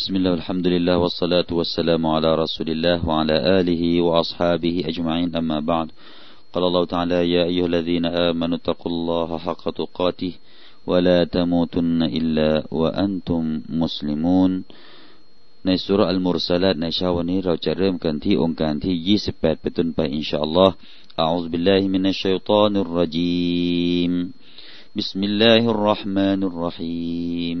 بسم الله والحمد لله والصلاة والسلام على رسول الله وعلى آله وأصحابه أجمعين أما بعد قال الله تعالى يا أيها الذين آمنوا اتقوا الله حق تقاته ولا تموتن إلا وأنتم مسلمون ในซูเราะห์อัลมุรซะลาตในเช้าวันนี้เราจะเริ่มกันที่องค์การที่28เป็นต้นไปอินชาอัลลอฮ์อะอูซุบิลลาฮิมินัชชัยฏอนิรเราะญีมบิสมิลลาฮิรเราะห์มานิรเราะฮีม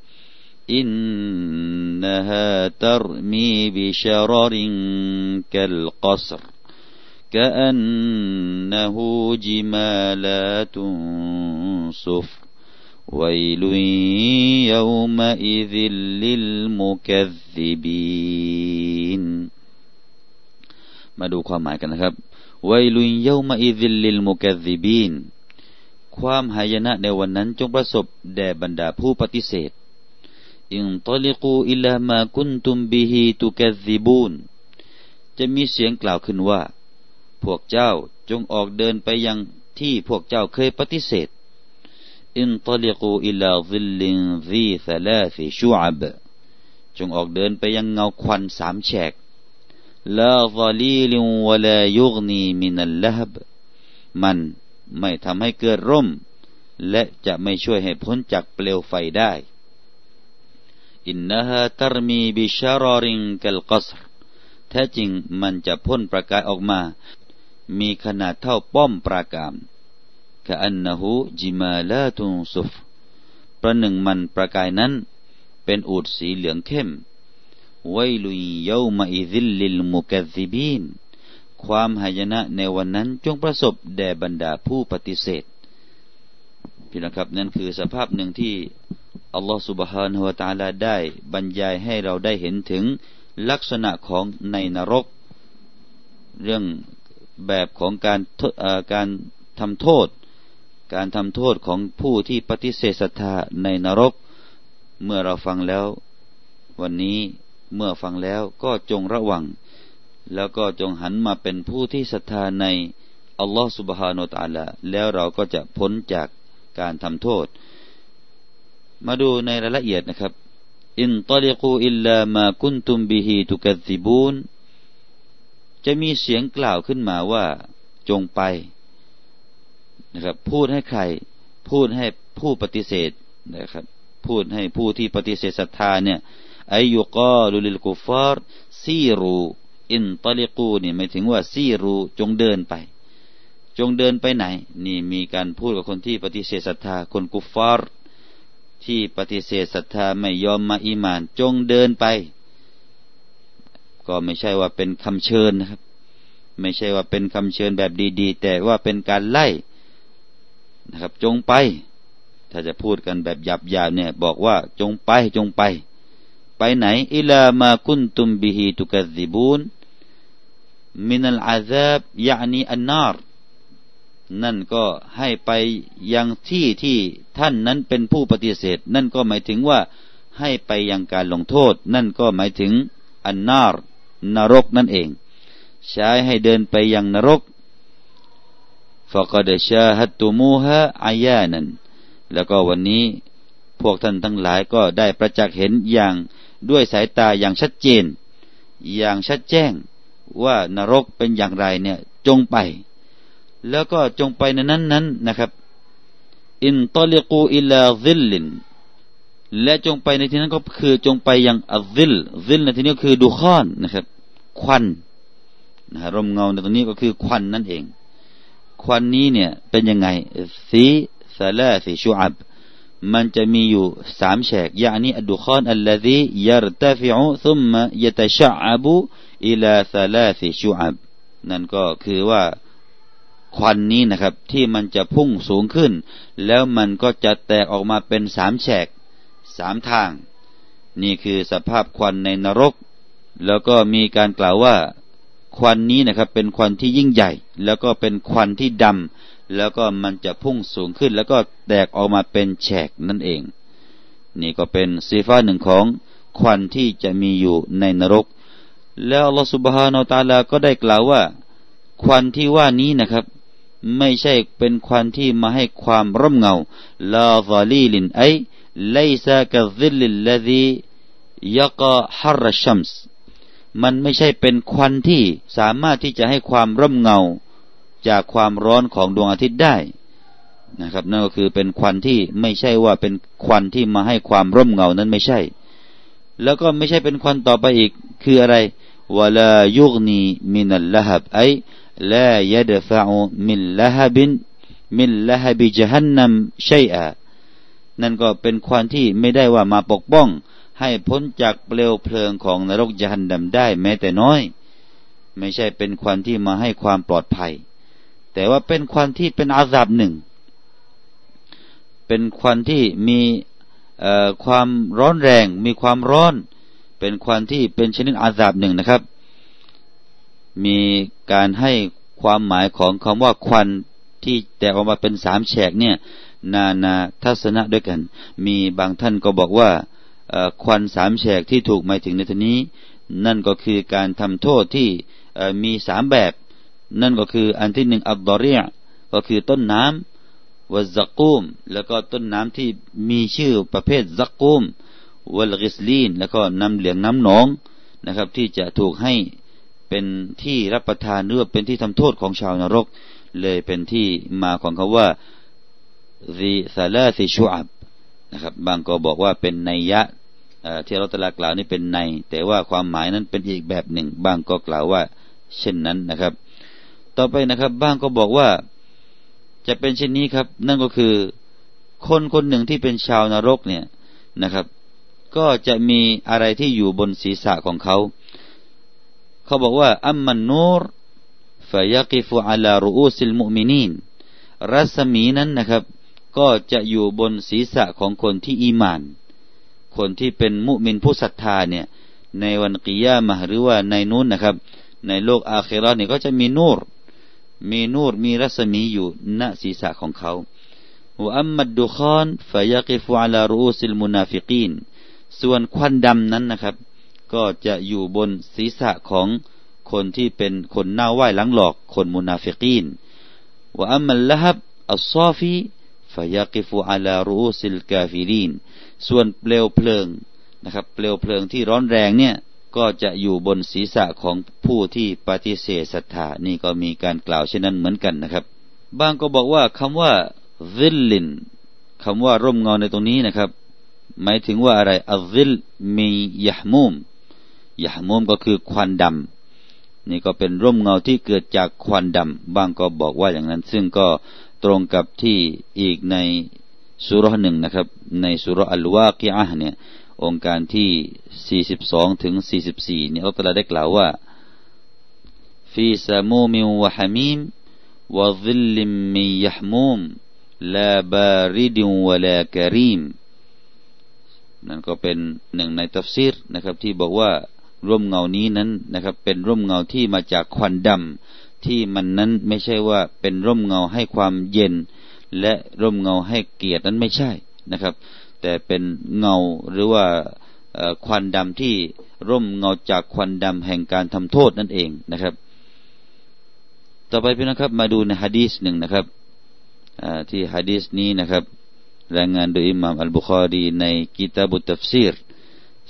إنها ترمي بشرر كالقصر كأنه جمالات صفر ويل يومئذ للمكذبين มาดูความหมายกันนะครับวัยลุนเยามาอิซิลลิลมุกัซซิบีนความหายนะในวันนั้นจงประสบแด่บรรดาผู้ปฏิเสธอินตอลิกูอิลามากุนตุมบิฮิตุกัซซิบูนจะมีเสียงกล่าวขึ้นว่าพวกเจ้าจงออกเดินไปยังที่พวกเจ้าเคยปฏิเสธانطلقوا إلى ظل ذي ثلاث شعب จงออกเดินไปยังเงาควัน3แฉก لا ظليل ولا يغني من اللهب มันไม่ทำให้เกิดร่มและจะไม่ช่วยให้พ้นจากเปลวไฟได้ إنها ترمي بشرر كالقصر แท้จริงมันจะพ่นประกายออกมามีขนาดเท่าป้อมปราการكأنه جمالات صفر ประหนึ่งมันประกายนั้นเป็นอูฐสีเหลืองเข้ม ويل يومئذ للمكذبين ความหายนะในวันนั้นจงประสบแด่บรรดาผู้ปฏิเสธพี่น้องครับนั่นคือสภาพหนึ่งที่อัลลอฮฺซุบฮานะฮูวะตะอาลาได้บรรยายให้เราได้เห็นถึงลักษณะของในนรกเรื่องแบบของการทำโทษการทำโทษของผู้ที่ปฏิเสธศรัทธาในนรกเมื่อเราฟังแล้ววันนี้เมื่อฟังแล้วก็จงระวังแล้วก็จงหันมาเป็นผู้ที่ศรัทธาในอัลลอฮฺซุบฮานะฮูวะตะอาลาแล้วเราก็จะพ้นจากการทำโทษมาดูในรายละเอียดนะครับอินตอลิกูอิลลามากุนตุมบิฮิตุกัซซิบูนจะมีเสียงกล่าวขึ้นมาว่าจงไปนะครับพูดให้ใครพูดให้ผู้ปฏิเสธนะครับพูดให้ผู้ที่ปฏิเสธศรัทธาเนี่ยไอยุกอลุลิลกุฟาร์ซีรูอินตะลิกูนี่หมายถึงว่าซีรูจงเดินไปจงเดินไปไหนนี่มีการพูดกับคนที่ปฏิเสธศรัทธาคนกุฟาร์ที่ปฏิเสธศรัทธาไม่ยอมมาอีหม่านจงเดินไปก็ไม่ใช่ว่าเป็นคำเชิญนะครับไม่ใช่ว่าเป็นคำเชิญแบบดีๆแต่ว่าเป็นการไล่นะครับจงไปถ้าจะพูดกันแบบหยาบๆเนี่ยบอกว่าจงไปจงไปไปไหนอิลามากุนตุมบิฮิตุกัซซิบูนมินัลอาซาบยะนีอันนารนั่นก็ให้ไปยังที่ที่ท่านนั้นเป็นผู้ปฏิเสธนั่นก็หมายถึงว่าให้ไปยังการลงโทษนั่นก็หมายถึงอันนารนรกนั่นเองใช้ให้เดินไปยังนรกفقد شاهدتموها عيانا แล้วก็วันนี้พวกท่านทั้งหลายก็ได้ประจักษ์เห็นอย่างด้วยสายตาอย่างชัดเจนอย่างชัดแจ้งว่านรกเป็นอย่างไรเนี่ยจงไปแล้วก็จงไปในนั้นนะครับอินตอลิกูอิลาซิลลินและจงไปในที่นั้นก็คือจงไปยังอัซซิลซิลในที่นี้ก็คือดุฆอนนะครับควันนะร่มเงาในตรงนี้ก็คือควันนั่นเองควันนี้เนี่ยเป็นยังไงซีซาลาซีชูอับมันจะมีอยู่3แฉกยะอ์นีอัดดุฆอนอัลลซียัรตะฟิอุซุมมะยะตะชะอับอิลาซาลาซีชูอับนั่นก็คือว่าควันนี้นะครับที่มันจะพุ่งสูงขึ้นแล้วมันก็จะแตกออกมาเป็น3แฉก3ทาง นี่คือสภาพควันในนรกแล้วก็มีการกล่าวว่าควันนี้นะครับเป็นควันที่ยิ่งใหญ่แล้วก็เป็นควันที่ดำแล้วก็มันจะพุ่งสูงขึ้นแล้วก็แตกออกมาเป็นแฉกนั่นเองนี่ก็เป็นซีฟะห์หนึ่งของควันที่จะมีอยู่ในนรกแล้วอัลเลาะห์ซุบฮานะฮูวะตะอาลาก็ได้กล่าวว่าควันที่ว่านี้นะครับไม่ใช่เป็นควันที่มาให้ความร่มเงาลาซอลีลินไอไลซากะซิลลิลลซียะกอฮัรชัมส์มันไม่ใช่เป็นควันที่สามารถที่จะให้ความร่มเงาจากความร้อนของดวงอาทิตย์ได้นะครับนั่นก็คือเป็นควันที่ไม่ใช่ว่าเป็นควันที่มาให้ความร่มเงานั้นไม่ใช่แล้วก็ไม่ใช่เป็นควันต่อไปอีกคืออะไรวะลายุฆนีมินัลละฮับไอลายะดฟะอมินละฮับมินละฮับญะฮันนัมชัยอะนั่นก็เป็นควันที่ไม่ได้ว่ามาปกป้องให้พ้นจากเปลวเพลิงของนรกญะฮันนัมได้แม้แต่น้อยไม่ใช่เป็นควันที่มาให้ความปลอดภัยแต่ว่าเป็นควันที่เป็นอาซาบหนึ่งเป็นควันที่มีความร้อนแรงมีความร้อนเป็นควันที่เป็นชนิดอาซาบหนึ่งนะครับมีการให้ความหมายของคำว่าควันที่แตกออกมาเป็นสามแฉกเนี่ยนานาทัศนะด้วยกันมีบางท่านก็บอกว่าควันสามแฉกที่ถูกหมายถึงในที่นี้นั่นก็คือการทำโทษที่มีสามแบบนั่นก็คืออันที่หนึ่งอัดดอริยะก็คือต้นน้ำวัลซักกูมแล้วก็ต้นน้ำที่มีชื่อประเภทซักกูมวัลกิสลีนแล้วก็น้ำเหลืองน้ำหนองนะครับที่จะถูกให้เป็นที่รับประทานหรือเป็นที่ทำโทษของชาวนรกเลยเป็นที่มาของคำว่าซิซาลาซิชูอับนะครับบางก็บอกว่าเป็นนัยยะที่เราตรัสกล่าวนี่เป็นในแต่ว่าความหมายนั้นเป็นอีกแบบหนึ่งบางก็กล่าวว่าเช่นนั้นนะครับต่อไปนะครับบางก็บอกว่าจะเป็นเช่นนี้ครับนั่นก็คือคนคนหนึ่งที่เป็นชาวนรกเนี่ยนะครับก็จะมีอะไรที่อยู่บนศีรษะของเขาเขาบอกว่าอัมมันนูรฟะยะกิฟุอะลารูอูซิลมุอ์มินีนรัศมีนั้นนะครับก็จะอยู่บนศีรษะของคนที่อีหม่านคนที่เป็นมุมินผู้ศรัทธาเนี่ยในวันกิยามะห์หรือว่าในนู้นนะครับในโลกอาคิเราะห์นี่ก็จะมีนูรมีรัศมีอยู่ณศีรษะของเขาวะอัมมัดดุคอนฟะยะกิฟุอะลารูอูซิลมุนาฟิกีนส่วนควันดำนั้นนะครับก็จะอยู่บนศีรษะของคนที่เป็นคนหน้าไหว้หลังหลอกคนมุนาฟิกีนวะอัมมัลละฮับอัศศอฟีฟะยะกิฟุอะลารูอูซิลกาฟิรีนส่วนเปลวเพลิงนะครับเปลวเพลิงที่ร้อนแรงเนี่ยก็จะอยู่บนศีรษะของผู้ที่ปฏิเสธศรัทธานี่ก็มีการกล่าวเช่นนั้นเหมือนกันนะครับบางก็บอกว่าคำว่าซิลลินคำว่าร่มเงาในตรงนี้นะครับหมายถึงว่าอะไรอัลซิลมียะห์มุมก็คือควันดำนี่ก็เป็นร่มเงาที่เกิดจากควันดำบางก็บอกว่าอย่างนั้นซึ่งก็ตรงกับที่อีกในซูเราะห์หนึ่งนะครับในซูเราะห์อัลวากิอะห์เนี่ยองค์การที่42ถึง44เนี่ยอัลเลาะห์ตะอาลาได้กล่าวว่าฟีซะมูมิวะฮะมีมวะซิลลิมมิยะห์มุมลาบาริดวะลากะรีมนั่นก็เป็นหนึ่งในตัฟซีรนะครับที่บอกว่าร่มเงานี้นั้นนะครับเป็นร่มเงาที่มาจากควันดำที่มันนั้นไม่ใช่ว่าเป็นร่มเงาให้ความเย็นและร่มเงาให้เกียรตินั้นไม่ใช่นะครับแต่เป็นเงาหรือว่าควันดำที่ร่มเงาจากควันดำแห่งการทำโทษนั่นเองนะครับต่อไปพี่น้องครับมาดูในหะดีษหนึ่งนะครับที่หะดีษนี้นะครับรายงานโดยอิหม่ามอัลบุคอรีในกิตาบุตตัฟซีร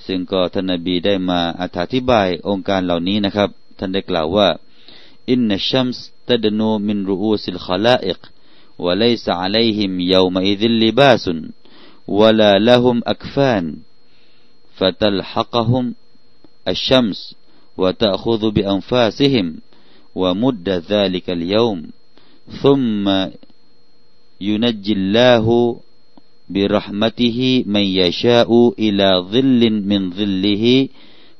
ซึ่งก็ท่านนบีได้มาอธิบายองค์การเหล่านี้นะครับท่านได้กล่าวว่าอินนัชชัมส์ตัดนูมินรูอูซิลคอลาอิกวะลัยซะอะลัยฮิมยะอมะอิซิลลิบาซุนولا لهم أكفان فتلحقهم الشمس وتأخذ بأنفاسهم ومد ذلك اليوم ثم ينجي الله برحمته من يشاء إلى ظل من ظله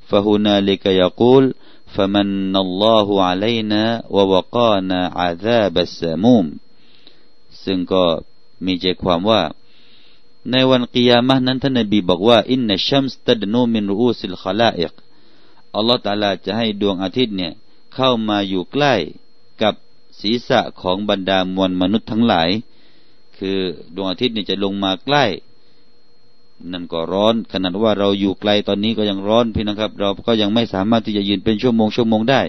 فهنالك يقول فمن الله علينا ووقانا عذاب السموم ซึ่งก็มีใจความว่า ในวันกิยามะห์นั้นท่านนบีบอกว่าอินนัชชัมสตัดนูมินรูอุซิลคอลาอิกอัลลอฮฺตะอาลาจะให้ดวงอาทิตย์เนี่ยเข้ามาอยู่ใกล้กับศีรษะของบรรดามวลมนุษย์ทั้งหลายคือดวงอาทิตย์เนี่ยจะลงมาใกล้นั่นก็ร้อนขนาดว่าเราอยู่ไกลตอนนี้ก็ยังร้อนพี่น้องครับเราก็ยังไม่สามารถที่จะยืนเป็นชั่วโมงได้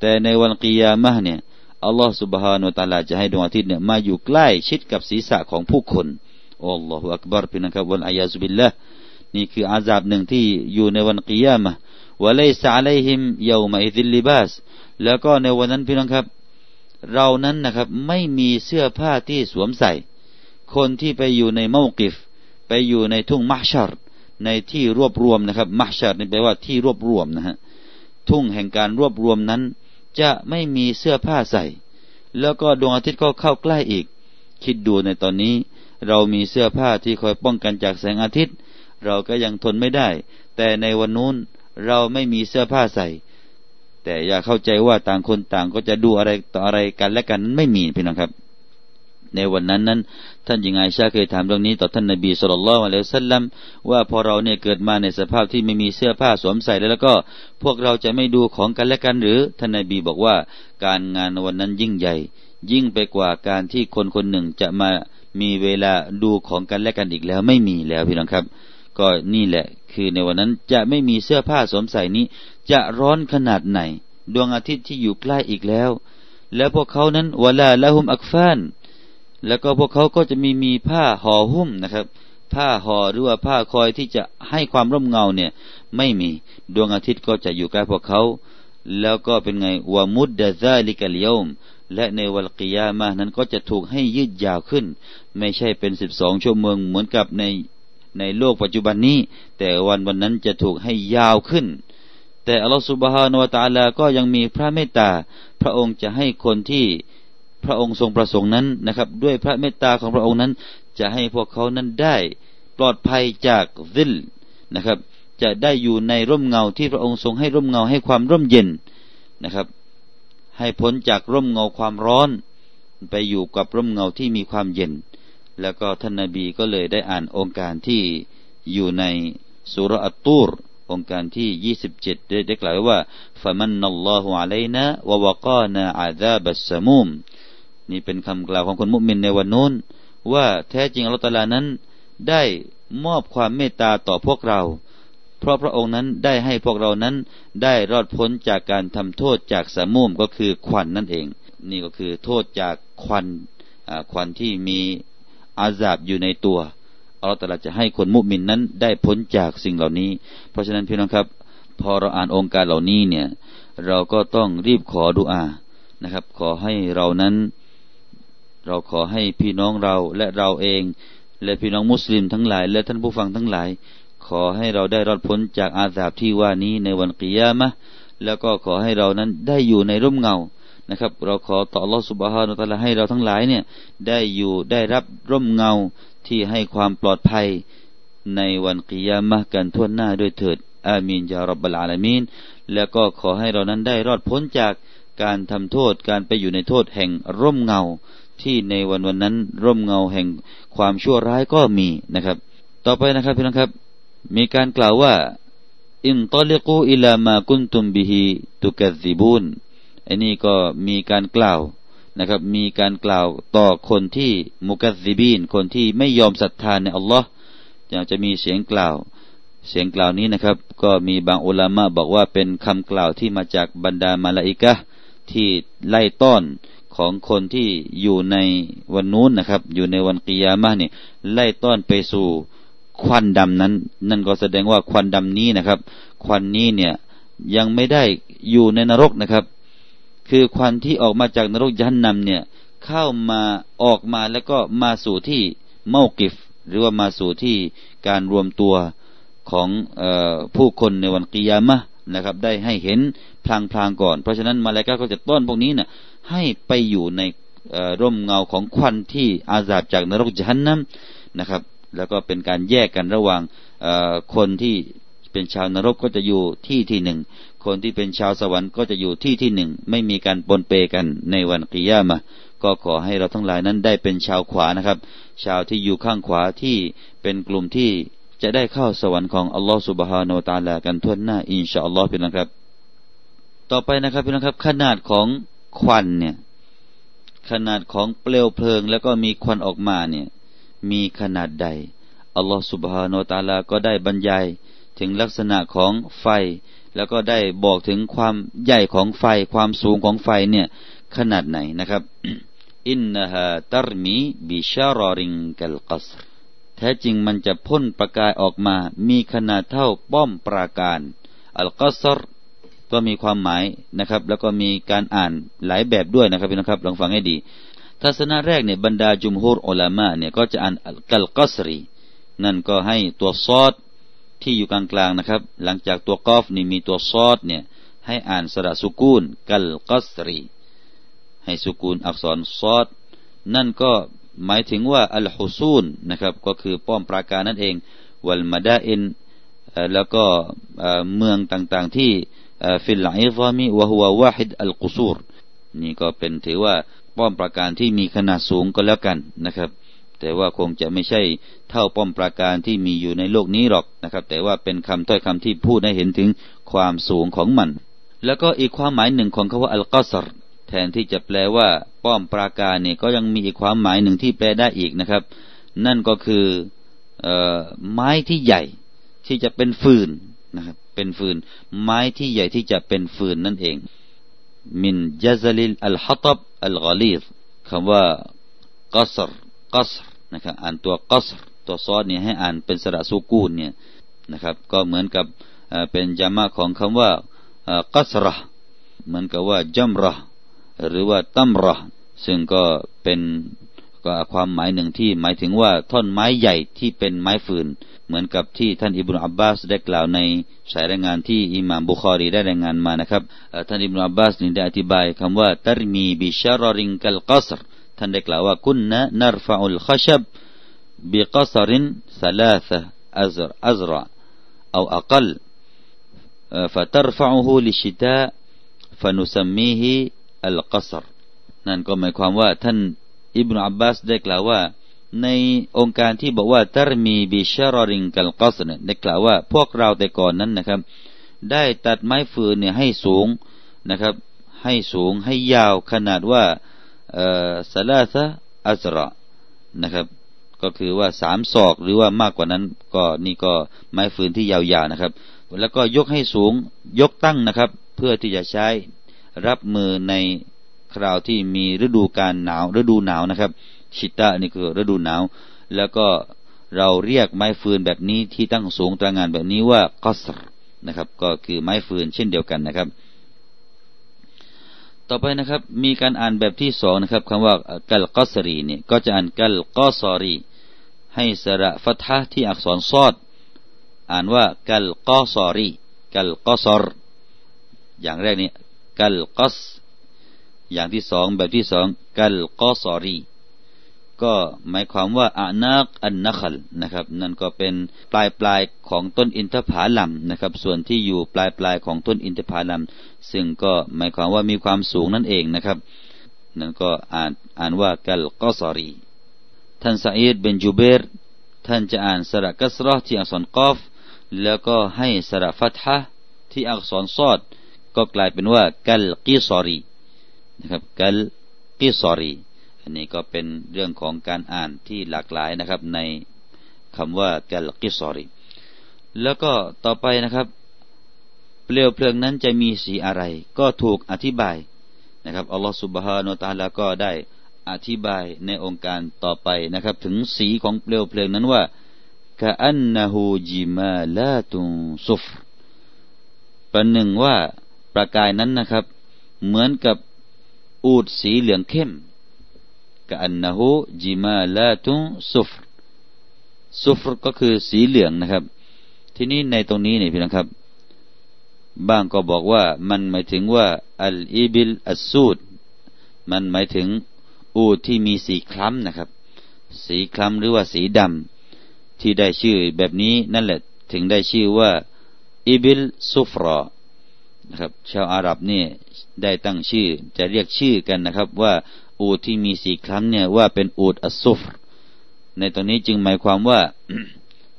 แต่ในวันกิยามะห์เนี่ยอัลลอฮฺซุบฮานะฮูวะตะอาลาจะให้ดวงอาทิตย์เนี่ยมาอยู่ใกล้ชิดกับศีรษะของผู้คนอัลลอฮฺอักบัรพี่น้องครับวัลอะยาซุบิลลาห์นี่คืออาซาบหนึ่งที่อยู่ในวันกิยามะห์วะลัยซะอะลัยฮิมเยามาอิซิลลิบาสแล้วก็ในวันนั้นพี่น้องครับเรานั้นนะครับไม่มีเสื้อผ้าที่สวมใส่คนที่ไปอยู่ในเมากิฟไปอยู่ในทุ่งมะชัรในที่รวบรวมนะครับมะชัรนี่แปลว่าที่รวบรวมนะฮะทุ่งแห่งการรวบรวมนั้นจะไม่มีเสื้อผ้าใส่แล้วก็ดวงอาทิตย์ก็เข้าใกล้อีกคิดดูในตอนนี้เรามีเสื้อผ้าที่คอยป้องกันจากแสงอาทิตย์เราก็ยังทนไม่ได้แต่ในวันนู้นเราไม่มีเสื้อผ้าใส่แต่อย่าเข้าใจว่าต่างคนต่างก็จะดูอะไรต่ออะไรกันและกันไม่มีพี่น้องครับในวันนั้นนั้นท่านหญิงอาอิชาเคยถามเรื่องนี้ต่อท่านนบีศ็อลลัลลอฮุอะลัยฮิวะซัลลัมว่าพอเราเนี่ยเกิดมาในสภาพที่ไม่มีเสื้อผ้าสวมใส่แล้วก็พวกเราจะไม่ดูของกันและกันหรือท่านนบีบอกว่าการงานวันนั้นยิ่งใหญ่ยิ่งไปกว่าการที่คนคนหนึ่งจะมามีเวลาดูของกันและกันอีกแล้วไม่มีแล้วพี่น้องครับก็นี่แหละคือในวันนั้นจะไม่มีเสื้อผ้าสวมใส่นี้จะร้อนขนาดไหนดวงอาทิตย์ที่อยู่ใกล้อีกแล้วและพวกเขานั้นวะลาละฮุมอักฟานแล้วก็พวกเขาก็จะมีผ้าห่อหุ้มนะครับผ้าห่อหรือว่าผ้าคอยที่จะให้ความร่มเงาเนี่ยไม่มีดวงอาทิตย์ก็จะอยู่ใกล้พวกเขาแล้วก็เป็นไงวะมุดดะซาลิกัลยอมและในวันกิยามะห์นั้นก็จะถูกให้ยืดยาวขึ้นไม่ใช่เป็น12ชั่วโมงเหมือนกับในโลกปัจจุบันนี้แต่วันนั้นจะถูกให้ยาวขึ้นแต่อัลลอฮฺซุบฮานะฮูวะตะอาลาก็ยังมีพระเมตตาพระองค์จะให้คนที่พระองค์ทรงประสงค์นั้นนะครับด้วยพระเมตตาของพระองค์นั้นจะให้พวกเขานั้นได้ปลอดภัยจากซิลนะครับจะได้อยู่ในร่มเงาที่พระองค์ทรงให้ร่มเงาให้ความร่มเย็นนะครับให้พ้นจากร่มเงาความร้อนไปอยู่กับร่มเงาที่มีความเย็นแล้วก็ท่านนบีก็เลยได้อ่านองค์การที่อยู่ในซูเราะห์อัตตูรองค์การที่27ได้กล่าวไว้ว่าฟะมันนัลลอฮุอะลัยนาวะวะกานาอาซาบัสซะมูมนี่เป็นคำกล่าวของคนมุมินในวันนู้นว่าแท้จริงอัลเลาะห์ตะอาลานั้นได้มอบความเมตตาต่อพวกเราเพราะพระองค์นั้นได้ให้พวกเรานั้นได้รอดพ้นจากการทำโทษจากสะมุมก็คือควันนั่นเองนี่ก็คือโทษจากควันที่มีอาซาบอยู่ในตัวอัลเลาะห์ตะอาลาจะให้คนมุมินนั้นได้พ้นจากสิ่งเหล่านี้เพราะฉะนั้นพี่น้องครับพอเราอ่านองค์การเหล่านี้เนี่ยเราก็ต้องรีบขอดุอานะครับขอให้เรานั้นเราขอให้พี่น้องเราและเราเองและพี่น้องมุสลิมทั้งหลายและท่านผู้ฟังทั้งหลายขอให้เราได้รอดพ้นจากอาซาบที่ว่านี้ในวันกิยามะห์แล้วก็ขอให้เรานั้นได้อยู่ในร่มเงานะครับเราขอต่ออัลเลาะห์ซุบฮานะฮูวะตะอาลาให้เราทั้งหลายเนี่ยได้อยู่ได้รับร่มเงาที่ให้ความปลอดภัยในวันกิยามะห์กันทั่วหน้าด้วยเถิดอามีนยาร็อบบัลอาลามีนแล้วก็ขอให้เรานั้นได้รอดพ้นจากการทำโทษการไปอยู่ในโทษแห่งร่มเงาที่ในวันนั้นร่มเงาแห่งความชั่วร้ายก็มีนะครับต่อไปนะครับพี่น้องครับมีการกล่าวว่าอินตอลิกูอิลามากุนตุมบิฮิตุกัซซิบูนอันนี้ก็มีการกล่าวนะครับมีการกล่าวต่อคนที่มุกัซซิบีนคนที่ไม่ยอมศรัทธาในอัลลอฮ์จะมีเสียงกล่าวนี้นะครับก็มีบางอุลามะบอกว่าเป็นคำกล่าวที่มาจากบรรดามะลาอิกะห์ที่ไล่ต้อนของคนที่อยู่ในวันนู้นนะครับอยู่ในวันกิยามะห์เนี่ยไล่ต้อนไปสู่ควันดำนั้นนั่นก็แสดงว่าควันดำนี้นะครับควันนี้เนี่ยยังไม่ได้อยู่ในนรกนะครับคือควันที่ออกมาจากนรกยะฮันนัมเนี่ยเข้ามาออกมาแล้วก็มาสู่ที่เมากิฟหรือว่ามาสู่ที่การรวมตัวของผู้คนในวันกิยามะห์นะครับได้ให้เห็นพลางๆก่อนเพราะฉะนั้นมลาอิกะห์ก็จะต้อนพวกนี้น่ะให้ไปอยู่ในร่มเงาของควันที่อาซาบจากนรกยะฮันนัมนะครับแล้วก็เป็นการแยกกันระหว่างคนที่เป็นชาวนรกก็จะอยู่ที่ที่หนึ่งคนที่เป็นชาวสวรรค์ก็จะอยู่ที่ที่หนึ่งไม่มีการปนเปกันในวันกิยามะห์ ก็ขอให้เราทั้งหลายนั้นได้เป็นชาวขวานะครับชาวที่อยู่ข้างขวาที่เป็นกลุ่มที่จะได้เข้าสวรรค์ของอัลลอฮฺซุบฮานะฮูวะตะอาลากันทั่วหน้าอินชาอัลลอฮฺพี่น้องครับต่อไปนะครับพี่น้องครับขนาดของควันเนี่ยขนาดของเปลวเพลิงแล้วก็มีควันออกมาเนี่ยมีขนาดใดอัลลอฮฺซุบฮานะฮูวะตะอาลาก็ได้บรรยายถึงลักษณะของไฟแล้วก็ได้บอกถึงความใหญ่ของไฟความสูงของไฟเนี่ยขนาดไหนนะครับอินนะฮะตัรมีบิชารอริงกัลกัสรแท้จริงมันจะพ่นประกายออกมามีขนาดเท่าป้อมปราการอัลกัสรก็มีความหมายนะครับแล้วก็มีการอ่านหลายแบบด้วยนะครับพี่น้องครับลองฟังให้ดีทัศนะแรกเนี่ยบรรดาจุมฮูรอุลามะเนี่ยก็จะอ่านกัลกัสรีนั่นก็ให้ตัวซอดที่อยู่กลางๆนะครับหลังจากตัวกอฟนี่มีตัวซอดเนี่ยให้อ่านสระสุกูนกัลกัสรีให้สุกูนอักษรซอดนั่นก็หมายถึงว่าอัลฮุซูนนะครับก็คือป้อมปราการนั่นเองวัลมาดาอินแล้วก็เมืองต่างๆที่ฟิลอิซามิวะฮุวะวาฮิดอัลกุซูรนี่ก็เป็นถือว่าป้อมปราการที่มีขนาดสูงก็แล้วกันนะครับแต่ว่าคงจะไม่ใช่เท่าป้อมปราการที่มีอยู่ในโลกนี้หรอกนะครับแต่ว่าเป็นคำถ้อยคำที่พูดให้เห็นถึงความสูงของมันแล้วก็อีกความหมายหนึ่งของคำว่าอัลกัสรแทนที่จะแปลว่าป้อมปราการเนี่ยก็ยังมีอีกความหมายหนึ่งที่แปลได้อีกนะครับนั่นก็คือไม้ที่ใหญ่ที่จะเป็นฟืนนะครับเป็นฟืนไม้ที่ใหญ่ที่จะเป็นฟืนนั่นเองมินจัซลิลอัลฮัตับอัลกอลีซคำว่ากัสรกัสรนะครับอ่านตัวกัสรตัวซอดเนี่ยให้อ่านเป็นสระสุกูนเนี่ยนะครับก็เหมือนกับเป็นญะมะของคำว่ากัสระเหมือนกับว่าจัมระหรือว่าตัมระซึ่งก็เป็นความหมายหนึ่งที่หมายถึงว่าท่อนไม้ใหญ่ที่เป็นไม้ฟืนเหมือนกับที่ท่านอิบนุอับบาสได้กล่าวในสายรายงานที่อิหม่ามบุคอรีได้รายงานมานะครับท่านอิบนุอับบาสนี่ได้อธิบายคำว่าตัรมีบิชารริงกัลกัสรท่านได้กล่าวว่ากุนนะนัรฟะอุลคชับบิกัสริน3อัซระเอาอักลفترفعه للشتاء فنسميه القصر นั่นก็หมายความว่าท่านอิบนุอับบาสได้กล่าวว่าในองค์การที่บอกว่าตัรมีบิชารริงกัลกัสรได้กล่าวว่าพวกเราแต่ก่อนนั้นนะครับได้ตัดไม้ฟืนเนี่ยให้สูงนะครับให้สูงให้ยาวขนาดว่า3อัซระนะครับก็คือว่า3ศอกหรือว่ามากกว่านั้นก็นี่ก็ไม้ฟืนที่ยาวๆนะครับแล้วก็ยกให้สูงยกตั้งนะครับเพื่อที่จะใช้รับมือในคราวที่มีฤดูการหนาวฤดูหนาวนะครับชิตะนี่คือฤดูหนาวแล้วก็เราเรียกไม้ฟืนแบบนี้ที่ตั้งสูงตระหง่านแบบนี้ว่ากัสรนะครับก็คือไม้ฟืนเช่นเดียวกันนะครับต่อไปนะครับมีการอ่านแบบที่สองนะครับคำว่ากัลกัสรีเนี่ยก็จะอ่านกัลกอซอรีให้สระฟัตฮะที่อักษรซอดอ่านว่ากัลกอซอรีกัลกอซอรอย่างแรกนี่กัลกัสอย่างที่สองแบบที่สองกัลกอซอรีก็หมายความว่าอานักอันนัคลนะครับนั่นก็เป็นปลายของต้นอินทผลัมนะครับส่วนที่อยู่ปลายของต้นอินทผลัมซึ่งก็หมายความว่ามีความสูงนั่นเองนะครับนั่นก็อ่านว่ากัลกอซอรีท่านซะอีดบินจุเบรท่านจะอ่านสระกัสเราะห์ที่อักษรกอฟแล้วก็ให้สระฟัตฮะห์ที่อักษรซอดก็กลายเป็นว่ากัลกีซอรีนะครับกัลกีซอรีอันนี้ก็เป็นเรื่องของการอ่านที่หลากหลายนะครับในคำว่ากัลกิซอรีแล้วก็ต่อไปนะครับเปลวเพลิงนั้นจะมีสีอะไรก็ถูกอธิบายนะครับอัลลอฮฺซุบฮานะฮูวะตะอาลาก็ได้อธิบายในองค์การต่อไปนะครับถึงสีของเปลวเพลิงนั้นว่ากะอันนะฮูจิมาลาตุนซุฟรประหนึ่งว่าประกายนั้นนะครับเหมือนกับอูฐสีเหลืองเข้มกะอันนะฮูจิมาลาตุนซุฟรซุฟรก็คือสีเหลืองนะครับทีนี้ในตรงนี้นี่พี่น้องครับบางก็บอกว่ามันหมายถึงว่าอัลอิบิลอัสซูดมันหมายถึงอูฐที่มีสีคล้ำนะครับสีคล้ำหรือว่าสีดำที่ได้ชื่อแบบนี้นั่นแหละถึงได้ชื่อว่าอิบิลซุฟรอนะครับชาวอาหรับนี่ได้ตั้งชื่อจะเรียกชื่อกันนะครับว่า อูฐที่มีสี่ครั้งเนี่ยว่าเป็นอูฐอัสซุฟรในตรงนี้จึงหมายความว่า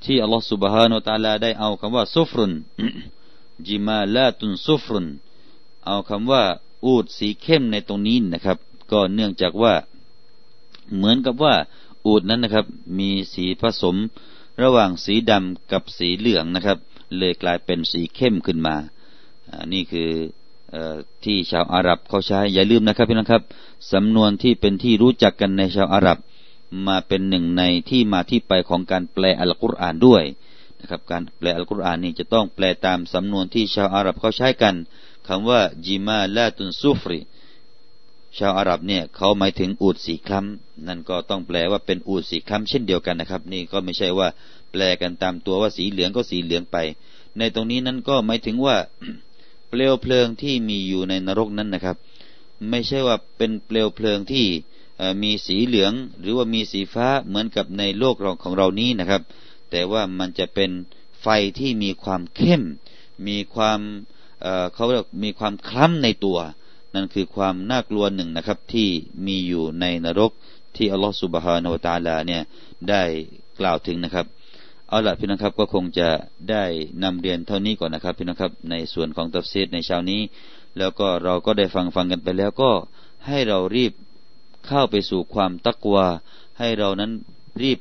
ที่อัลลอฮฺซุบฮานะฮูวะตะอาลาได้เอาคำว่าซุฟรุนจิมาลาตุนซุฟรุนเอาคำว่าอูฐสีเข้มในตรงนี้นะครับก็เนื่องจากว่าเหมือนกับว่าอูฐนั้นนะครับมีสีผสมระหว่างสีดำกับสีเหลืองนะครับเลยกลายเป็นสีเข้มขึ้นมานี่คือที่ชาวอาหรับเขาใช้อย่าลืมนะครับพี่น้องครับสำนวนที่เป็นที่รู้จักกันในชาวอาหรับมาเป็นหนึ่งในที่มาที่ไปของการแปลอัลกุรอานด้วยนะครับการแปลอัลกุรอานนี่จะต้องแปลตามสำนวนที่ชาวอาหรับเขาใช้กันคำว่าจิมาลาตุนซุฟรีชาวอาหรับเนี่ยเขาหมายถึงอูฐสีคล้ำนั่นก็ต้องแปลว่าเป็นอูฐสีคล้ำเช่นเดียวกันนะครับนี่ก็ไม่ใช่ว่าแปลกันตามตัวว่าสีเหลืองก็สีเหลืองไปในตรงนี้นั้นก็หมายถึงว่าเปลวเพลิงที่มีอยู่ในนรกนั้นนะครับไม่ใช่ว่าเป็นเปลวเพลิงที่มีสีเหลืองหรือว่ามีสีฟ้าเหมือนกับในโลกของเรานี้นะครับแต่ว่ามันจะเป็นไฟที่มีความเข้มมีความเขาเรียกมีความคล้ำในตัวนั่นคือความน่ากลัวหนึ่งนะครับที่มีอยู่ในนรกที่อัลลอฮฺซุบฮานะฮูวะตะอาลาเนี่ยได้กล่าวถึงนะครับเอาล่ะพี่น้องครับก็คงจะได้นำเรียนเท่านี้ก่อนนะครับพี่น้องครับในส่วนของตัฟซีรในเช้านี้แล้วก็เราก็ได้ฟังกันไปแล้วก็ให้เรารีบเข้าไปสู่ความตักวาให้เรานั้นรีบ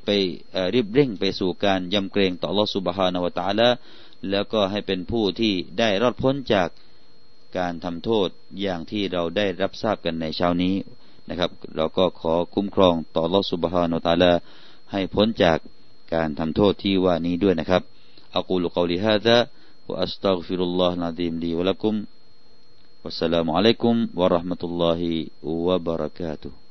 เร่งไปสู่การยำเกรงต่ออัลเลาะห์ซุบฮานะฮูวะตะอาลาแล้วก็ให้เป็นผู้ที่ได้รอดพ้นจากการทำโทษอย่างที่เราได้รับทราบกันในเช้านี้นะครับเราก็ขอคุ้มครองต่ออัลเลาะห์ซุบฮานะฮูวะตะอาลาให้พ้นจากการทำโทษที่ว่านี้ด้วยนะครับอะกูลุกอลิฮาซาวะอัสตัฆฟิรุลลอฮุลอะซีมลีวะละกุมวัสสลามุอะลัยกุมวะเราะห์มะตุลลอฮิวะบะเราะกาตุฮ์